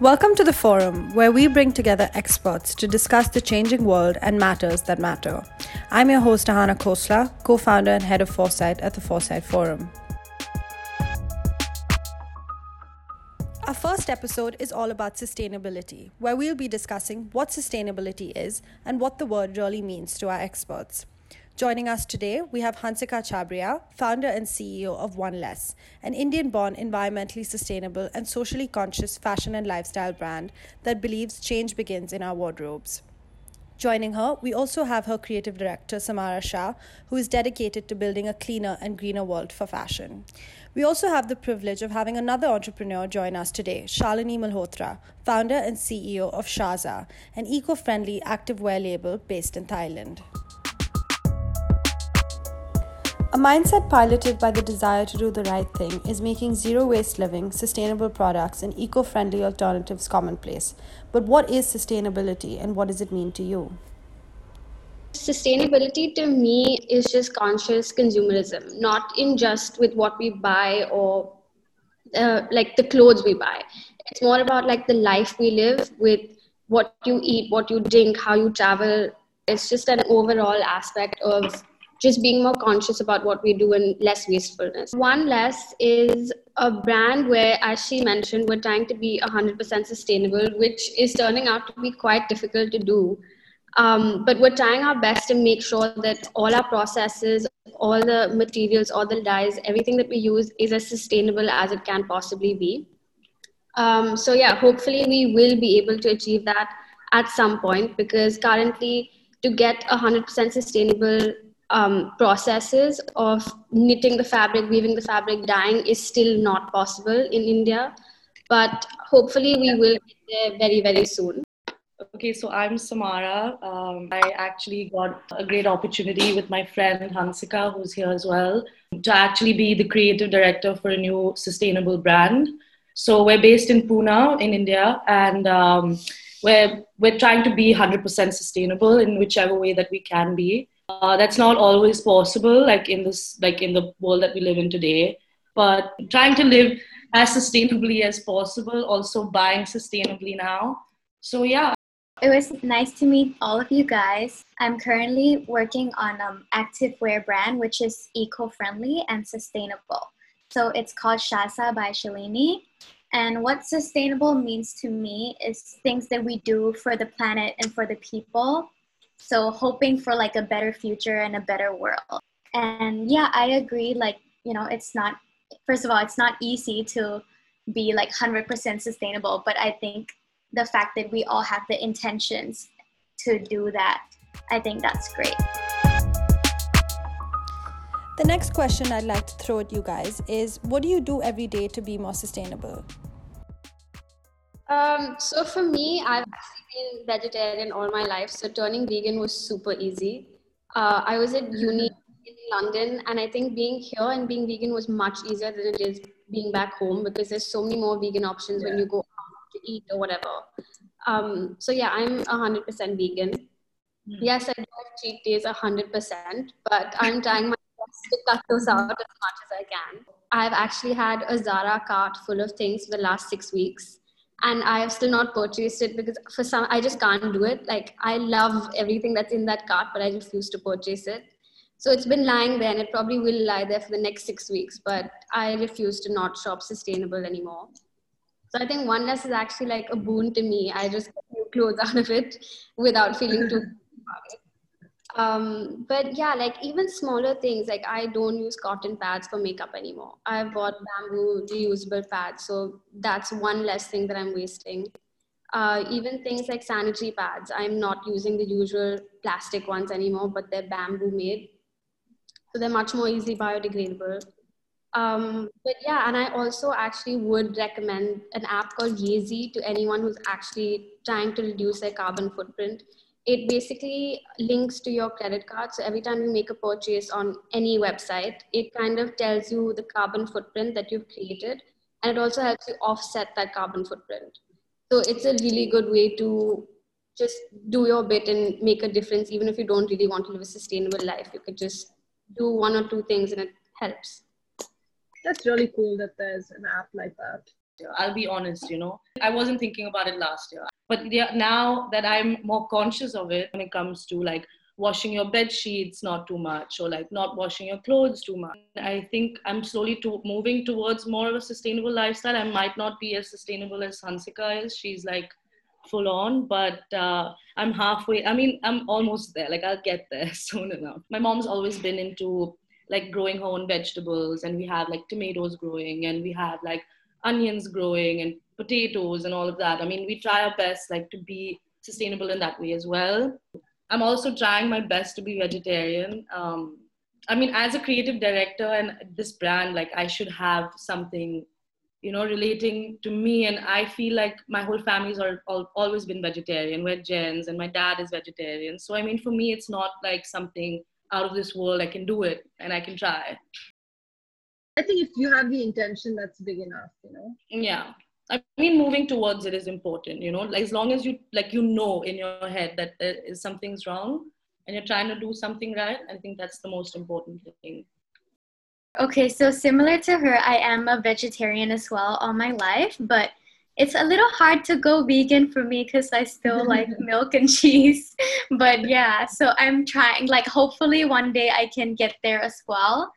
Welcome to The Forum, where we bring together experts to discuss the changing world and matters that matter. I'm your host, Ahana Khosla, co-founder and head of Foresight at The Foresight Forum. Our first episode is all about sustainability, where we'll be discussing what sustainability is and what the word really means to our experts. Joining us today, we have Hansika Chhabria, founder and CEO of One Less, an Indian-born, environmentally sustainable and socially conscious fashion and lifestyle brand that believes change begins in our wardrobes. Joining her, we also have her creative director, Samara Shah, who is dedicated to building a cleaner and greener world for fashion. We also have the privilege of having another entrepreneur join us today, Shalini Malhotra, founder and CEO of Shaza, an eco-friendly activewear label based in Thailand. A mindset piloted by the desire to do the right thing is making zero-waste living, sustainable products, and eco-friendly alternatives commonplace. But what is sustainability and what does it mean to you? Sustainability to me is just conscious consumerism, not in just with what we buy or like the clothes we buy. It's more about like the life we live with what you eat, what you drink, how you travel. It's just an overall aspect of just being more conscious about what we do and less wastefulness. One Less is a brand where, as she mentioned, we're trying to be 100% sustainable, which is turning out to be quite difficult to do. But we're trying our best to make sure that all our processes, all the materials, all the dyes, everything that we use is as sustainable as it can possibly be. Hopefully we will be able to achieve that at some point, because currently to get 100% sustainable processes of knitting the fabric, weaving the fabric, dyeing is still not possible in India, but hopefully we will get there very, very soon. Okay, so I'm Samara. I actually got a great opportunity with my friend Hansika, who's here as well, to actually be the creative director for a new sustainable brand. So we're based in Pune in India, and we're trying to be 100% sustainable in whichever way that we can be. That's not always possible, in the world that we live in today. But trying to live as sustainably as possible, also buying sustainably now. So yeah, it was nice to meet all of you guys. I'm currently working on activewear brand, which is eco-friendly and sustainable. So it's called Shaza by Shalini. And what sustainable means to me is things that we do for the planet and for the people. So hoping for like a better future and a better world. And yeah, I agree. It's not easy to be like 100% sustainable, but I think the fact that we all have the intentions to do that, I think that's great. The next question I'd like to throw at you guys is, what do you do every day to be more sustainable? So for me, I've been vegetarian all my life, so turning vegan was super easy. I was at uni in London, and I think being here and being vegan was much easier than it is being back home, because there's so many more vegan options when you go out to eat or whatever. I'm 100% vegan. Yes, I do have cheat days 100%, but I'm trying my best to cut those out as much as I can. I've actually had a Zara cart full of things for the last 6 weeks. And I have still not purchased it because I just can't do it. I love everything that's in that cart, but I refuse to purchase it. So it's been lying there, and it probably will lie there for the next 6 weeks, but I refuse to not shop sustainable anymore. So I think One Less is actually like a boon to me. I just get new clothes out of it without feeling too good about it. Even smaller things, I don't use cotton pads for makeup anymore. I've bought bamboo reusable pads, so that's one less thing that I'm wasting. Even things like sanitary pads, I'm not using the usual plastic ones anymore, but they're bamboo made, so they're much more easily biodegradable. And I also actually would recommend an app called Yeezy to anyone who's actually trying to reduce their carbon footprint. It basically links to your credit card. So every time you make a purchase on any website, it kind of tells you the carbon footprint that you've created. And it also helps you offset that carbon footprint. So it's a really good way to just do your bit and make a difference. Even if you don't really want to live a sustainable life, you could just do one or two things and it helps. That's really cool that there's an app like that. year. I'll be honest, you know. I wasn't thinking about it last year. But now that I'm more conscious of it when it comes to like washing your bed sheets not too much or like not washing your clothes too much, I think I'm slowly moving towards more of a sustainable lifestyle. I might not be as sustainable as Hansika is. She's like full on, but I'm halfway. I mean, I'm almost there. Like I'll get there soon enough. My mom's always been into like growing her own vegetables, and we have like tomatoes growing and we have like onions growing and potatoes and all of that. I mean, we try our best like to be sustainable in that way as well. I'm also trying my best to be vegetarian. I mean, as a creative director and this brand, like I should have something, you know, relating to me. And I feel like my whole family's always been vegetarian. We're Jains and my dad is vegetarian. So I mean, for me, it's not like something out of this world. I can do it and I can try. I think if you have the intention, that's big enough, you know? Yeah. I mean, moving towards it is important, you know, like, as long as you, like, you know, in your head that something's wrong and you're trying to do something right, I think that's the most important thing. Okay, so similar to her, I am a vegetarian as well all my life, but it's a little hard to go vegan for me because I still like milk and cheese. But yeah, so I'm trying, like, hopefully one day I can get there as well.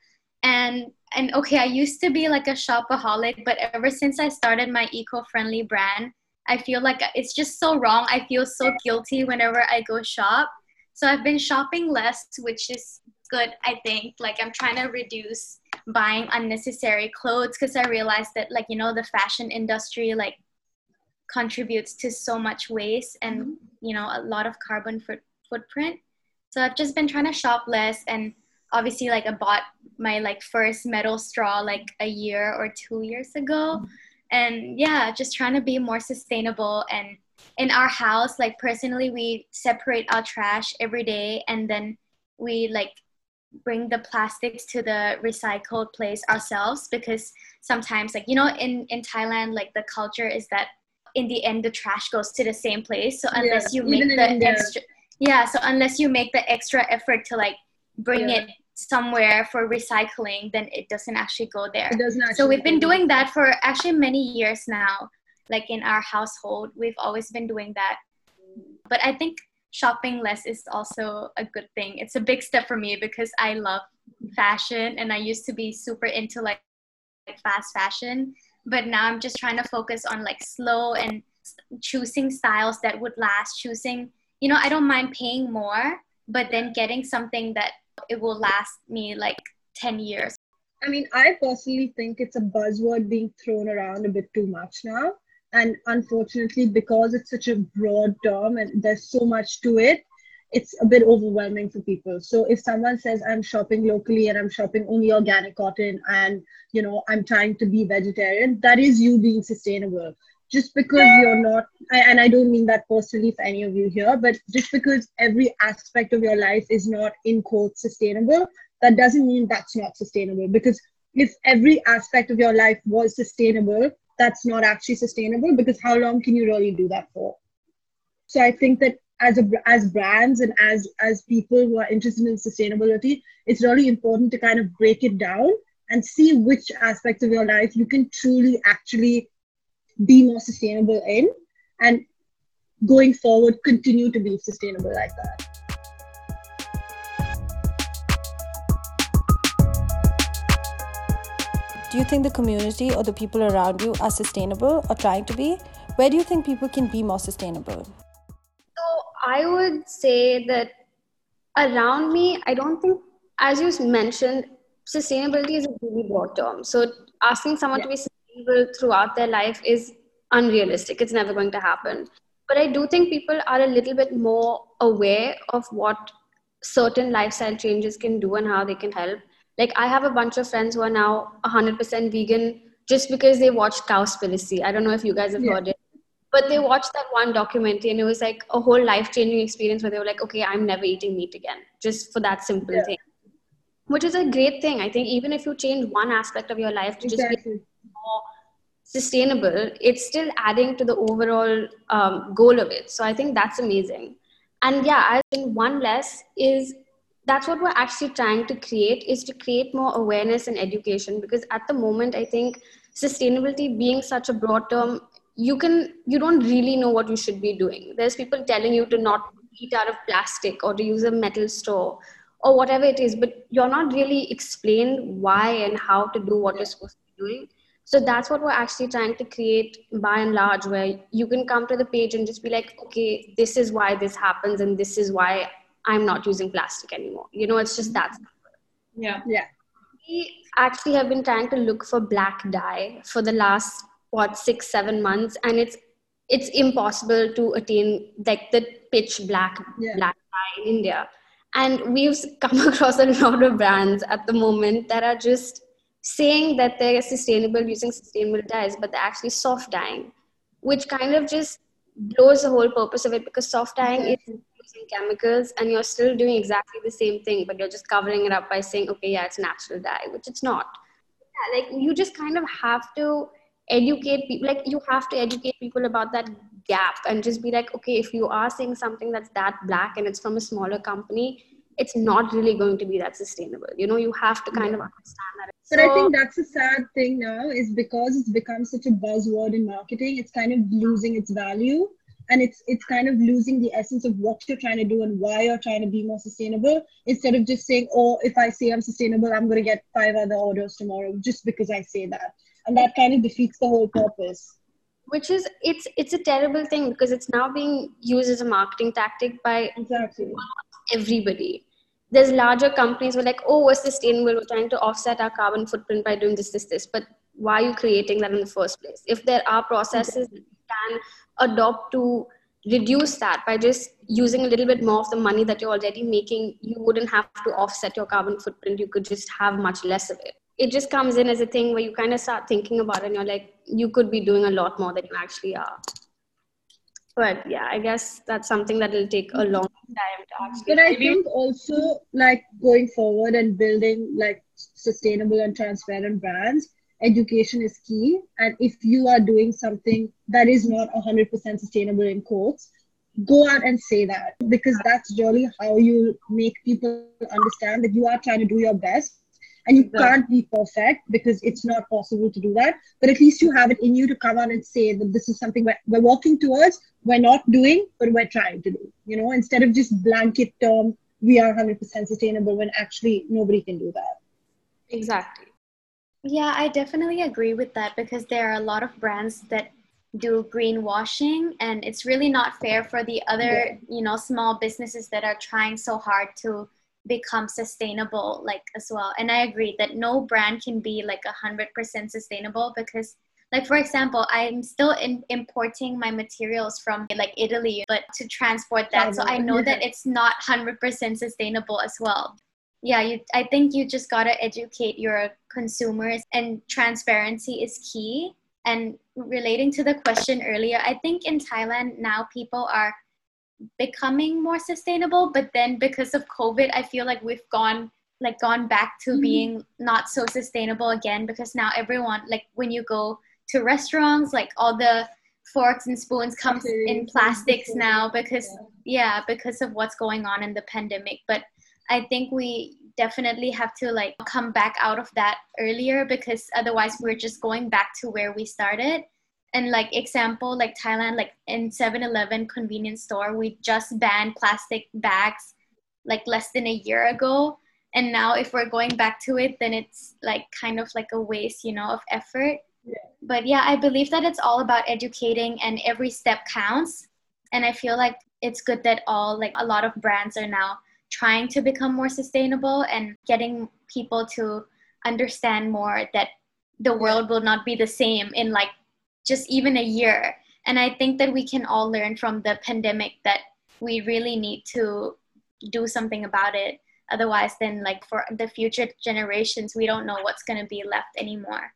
And okay, I used to be like a shopaholic, but ever since I started my eco-friendly brand, I feel like it's just so wrong. I feel so guilty whenever I go shop. So I've been shopping less, which is good, I think. Like, I'm trying to reduce buying unnecessary clothes because I realized that, like, you know, the fashion industry, like, contributes to so much waste and, you know, a lot of carbon footprint. So I've just been trying to shop less, and obviously, like, I bought my, like, first metal straw, like, a year or 2 years ago. And, yeah, just trying to be more sustainable. And in our house, like, personally, we separate our trash every day. And then we, like, bring the plastics to the recycled place ourselves. Because sometimes, like, you know, in Thailand, like, the culture is that in the end, the trash goes to the same place. So unless you make the extra... Yeah, so unless you make the extra effort to, like, bring it somewhere for recycling, then it doesn't actually go there. So we've been doing that for actually many years now. Like, in our household, we've always been doing that. But I think shopping less is also a good thing. It's a big step for me because I love fashion and I used to be super into like fast fashion, but now I'm just trying to focus on like slow and choosing styles that would last, choosing, you know, I don't mind paying more, but then getting something that it will last me like 10 years. I mean, I personally think it's a buzzword being thrown around a bit too much now. And unfortunately, because it's such a broad term and there's so much to it, it's a bit overwhelming for people. So if someone says, I'm shopping locally and I'm shopping only organic cotton and, you know, I'm trying to be vegetarian, that is you being sustainable. Just because you're not, and I don't mean that personally for any of you here, but just because every aspect of your life is not, in quotes, sustainable, that doesn't mean that's not sustainable. Because if every aspect of your life was sustainable, that's not actually sustainable, because how long can you really do that for? So I think that as brands and as people who are interested in sustainability, it's really important to kind of break it down and see which aspects of your life you can truly actually be more sustainable in, and going forward, continue to be sustainable like that. Do you think the community or the people around you are sustainable or trying to be? Where do you think people can be more sustainable? So I would say that around me, I don't think, as you mentioned, sustainability is a really broad term. So asking someone to be throughout their life is unrealistic. It's never going to happen. But I do think people are a little bit more aware of what certain lifestyle changes can do and how they can help. Like, I have a bunch of friends who are now 100% vegan just because they watched Cowspiracy. I don't know if you guys have heard it, but they watched that one documentary and it was like a whole life-changing experience where they were like, okay, I'm never eating meat again, just for that simple thing, which is a great thing. I think even if you change one aspect of your life to just be more sustainable, it's still adding to the overall goal of it. So I think that's amazing. And yeah, I think One Less is, that's what we're actually trying to create, is to create more awareness and education, because at the moment I think sustainability being such a broad term, you don't really know what you should be doing. There's people telling you to not eat out of plastic or to use a metal straw or whatever it is, but you're not really explained why and how to do what you're supposed to be doing. So that's what we're actually trying to create by and large, where you can come to the page and just be like, okay, this is why this happens and this is why I'm not using plastic anymore. You know, it's just that. Yeah. Yeah. We actually have been trying to look for black dye for the last, what, 6-7 months. And it's impossible to attain like the pitch black, black dye in India. And we've come across a lot of brands at the moment that are just saying that they're sustainable, using sustainable dyes, but they're actually soft dyeing, which kind of just blows the whole purpose of it, because soft dyeing is using chemicals and you're still doing exactly the same thing, but you're just covering it up by saying, okay, yeah, it's natural dye, which it's not. Yeah, like you just kind of have to educate people, like you have to educate people about that gap and just be like, okay, if you are saying something that's that black and it's from a smaller company, it's not really going to be that sustainable. You know, you have to kind of understand that. But I think that's a sad thing now, is because it's become such a buzzword in marketing, it's kind of losing its value, and it's kind of losing the essence of what you're trying to do and why you're trying to be more sustainable, instead of just saying, oh, if I say I'm sustainable, I'm going to get 5 other orders tomorrow just because I say that. And that kind of defeats the whole purpose. Which is, it's a terrible thing, because it's now being used as a marketing tactic by everybody. There's larger companies who are like, oh, we're sustainable, we're trying to offset our carbon footprint by doing this, this, this. But why are you creating that in the first place? If there are processes that you can adopt to reduce that by just using a little bit more of the money that you're already making, you wouldn't have to offset your carbon footprint. You could just have much less of it. It just comes in as a thing where you kind of start thinking about it and you're like, you could be doing a lot more than you actually are. But yeah, I guess that's something that will take a long time to actually. But I think also, like, going forward and building like sustainable and transparent brands, education is key. And if you are doing something that is not 100% sustainable in quotes, go out and say that, because that's really how you make people understand that you are trying to do your best. And you can't be perfect, because it's not possible to do that. But at least you have it in you to come out and say that this is something we're working towards, we're not doing, but we're trying to do. You know, instead of just blanket term, we are 100% sustainable, when actually nobody can do that. Exactly. Yeah, I definitely agree with that, because there are a lot of brands that do greenwashing, and it's really not fair for the other, you know, small businesses that are trying so hard to become sustainable, like, as well. And I agree that no brand can be like 100% sustainable, because, like, for example, I'm still importing my materials from like Italy, but to transport that, so I know that it's not 100% sustainable as well. Yeah, I think you just gotta educate your consumers, and transparency is key. And relating to the question earlier, I think in Thailand now people are becoming more sustainable, but then because of COVID, I feel like we've gone back to being not so sustainable again, because now everyone, like, when you go to restaurants, like, all the forks and spoons comes in plastics now, because because of what's going on in the pandemic. But I think we definitely have to, like, come back out of that earlier, because otherwise we're just going back to where we started. And, like, example, like Thailand, like in 7-Eleven convenience store, we just banned plastic bags like less than a year ago. And now if we're going back to it, then it's like kind of like a waste, you know, of effort. Yeah. But yeah, I believe that it's all about educating, and every step counts. And I feel like it's good that a lot of brands are now trying to become more sustainable and getting people to understand more that the world will not be the same in, like, just even a year. And I think that we can all learn from the pandemic that we really need to do something about it. Otherwise, then, like, for the future generations, we don't know what's going to be left anymore.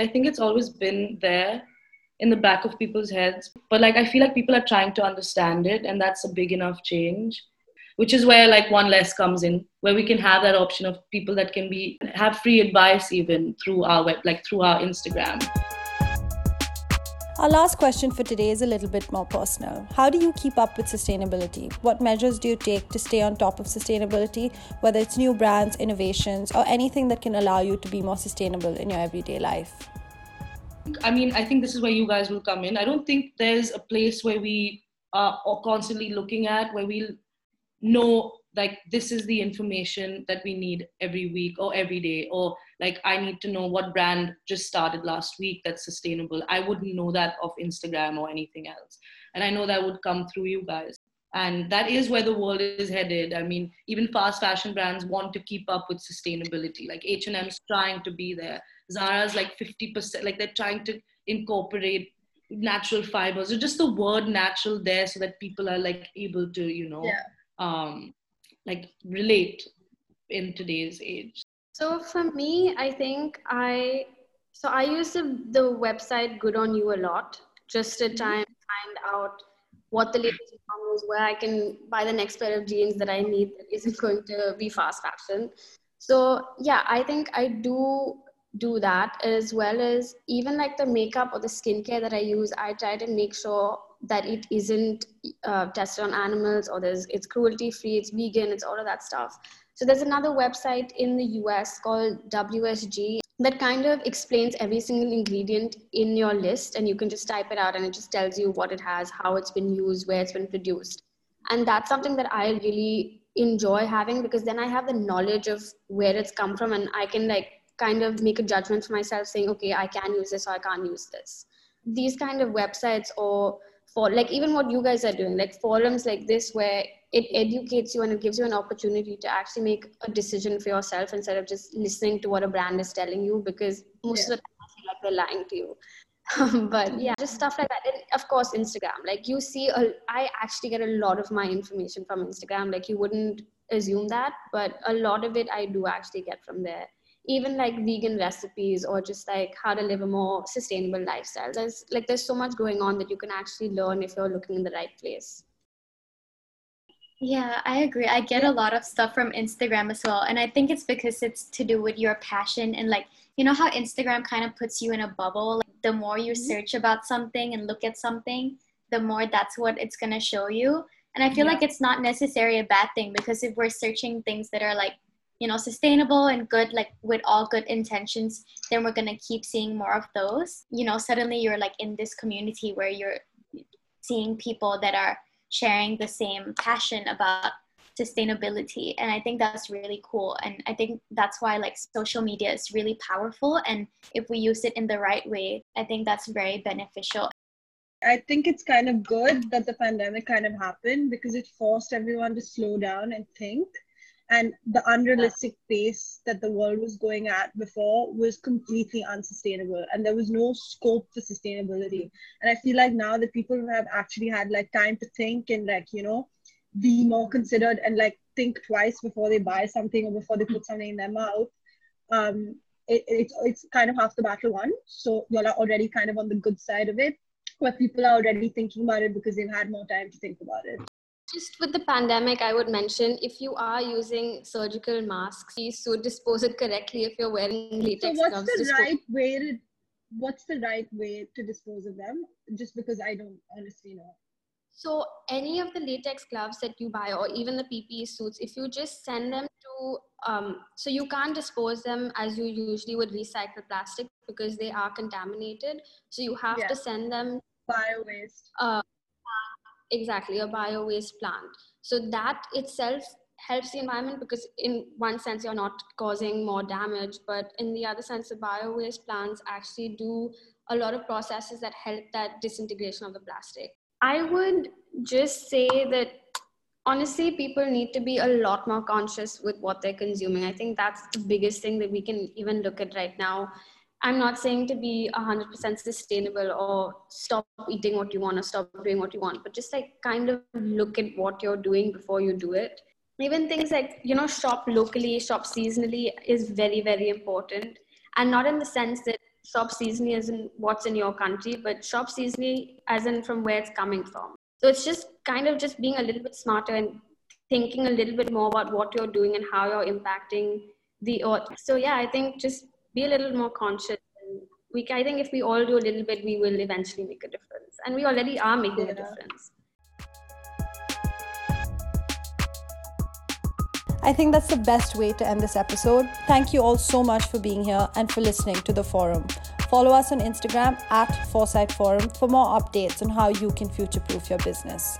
I think it's always been there in the back of people's heads. But, like, I feel like people are trying to understand it, and that's a big enough change, which is where, like, One Less comes in, where we can have that option of people that can have free advice even through our web, like through our Instagram. Our last question for today is a little bit more personal. How do you keep up with sustainability? What measures do you take to stay on top of sustainability, whether it's new brands, innovations, or anything that can allow you to be more sustainable in your everyday life? I mean, I think this is where you guys will come in. I don't think there's a place where we are constantly looking at, where we'll know, like, this is the information that we need every week or every day, or like, I need to know what brand just started last week that's sustainable. I wouldn't know that off Instagram or anything else. And I know that would come through you guys. And that is where the world is headed. I mean, even fast fashion brands want to keep up with sustainability. Like H&M's trying to be there. Zara's like 50%, like they're trying to incorporate natural fibers, or just the word natural there so that people are like able to, you know, like relate in today's age. So for me, I think I use the website Good On You a lot, just to try and find out what the latest one is, where I can buy the next pair of jeans that I need that isn't going to be fast fashion. So yeah, I think I do that, as well as even like the makeup or the skincare that I use. I try to make sure that it isn't tested on animals, or it's cruelty free, it's vegan, it's all of that stuff. So there's another website in the US called WSG that kind of explains every single ingredient in your list, and you can just type it out and it just tells you what it has, how it's been used, where it's been produced. And that's something that I really enjoy having, because then I have the knowledge of where it's come from, and I can like kind of make a judgment for myself saying, okay, I can use this or I can't use this. These kind of websites, or for like even what you guys are doing, like forums like this, where it educates you and it gives you an opportunity to actually make a decision for yourself instead of just listening to what a brand is telling you, because most of the time I feel like they're lying to you. But yeah, just stuff like that. And of course, Instagram, like you see, I actually get a lot of my information from Instagram. Like you wouldn't assume that, but a lot of it I do actually get from there. Even like vegan recipes, or just like how to live a more sustainable lifestyle. There's so much going on that you can actually learn if you're looking in the right place. Yeah, I agree. I get a lot of stuff from Instagram as well. And I think it's because it's to do with your passion, and like, you know how Instagram kind of puts you in a bubble. Like, the more you search about something and look at something, the more that's what it's going to show you. And I feel like it's not necessarily a bad thing, because if we're searching things that are like, you know, sustainable and good, like with all good intentions, then we're going to keep seeing more of those. You know, suddenly you're like in this community where you're seeing people that are sharing the same passion about sustainability. And I think that's really cool. And I think that's why like social media is really powerful. And if we use it in the right way, I think that's very beneficial. I think it's kind of good that the pandemic kind of happened, because it forced everyone to slow down and think. And the unrealistic pace that the world was going at before was completely unsustainable, and there was no scope for sustainability. And I feel like now that people have actually had like time to think and like, you know, be more considered and like think twice before they buy something or before they put something in their mouth, it's kind of half the battle won. So y'all are already kind of on the good side of it, but people are already thinking about it because they've had more time to think about it. Just with the pandemic, I would mention, if you are using surgical masks, please do dispose it correctly if you're wearing latex gloves. So what's the right way to dispose of them? Just because I don't honestly know. So any of the latex gloves that you buy, or even the PPE suits, if you just send them to, so you can't dispose them as you usually would recycle plastic, because they are contaminated. So you have to send them bio-waste. Exactly, a bio-waste plant. So that itself helps the environment, because in one sense you're not causing more damage, but in the other sense, the bio-waste plants actually do a lot of processes that help that disintegration of the plastic. I would just say that honestly, people need to be a lot more conscious with what they're consuming. I think that's the biggest thing that we can even look at right now. I'm not saying to be 100% sustainable or stop eating what you want or stop doing what you want, but just like kind of look at what you're doing before you do it. Even things like, you know, shop locally, shop seasonally is very, very important. And not in the sense that shop seasonally as in what's in your country, but shop seasonally as in from where it's coming from. So it's just kind of just being a little bit smarter and thinking a little bit more about what you're doing and how you're impacting the earth. So yeah, I think just be a little more conscious. I think if we all do a little bit, we will eventually make a difference. And we already are making a difference. I think that's the best way to end this episode. Thank you all so much for being here and for listening to The Forum. Follow us on Instagram @ForesightForum for more updates on how you can future-proof your business.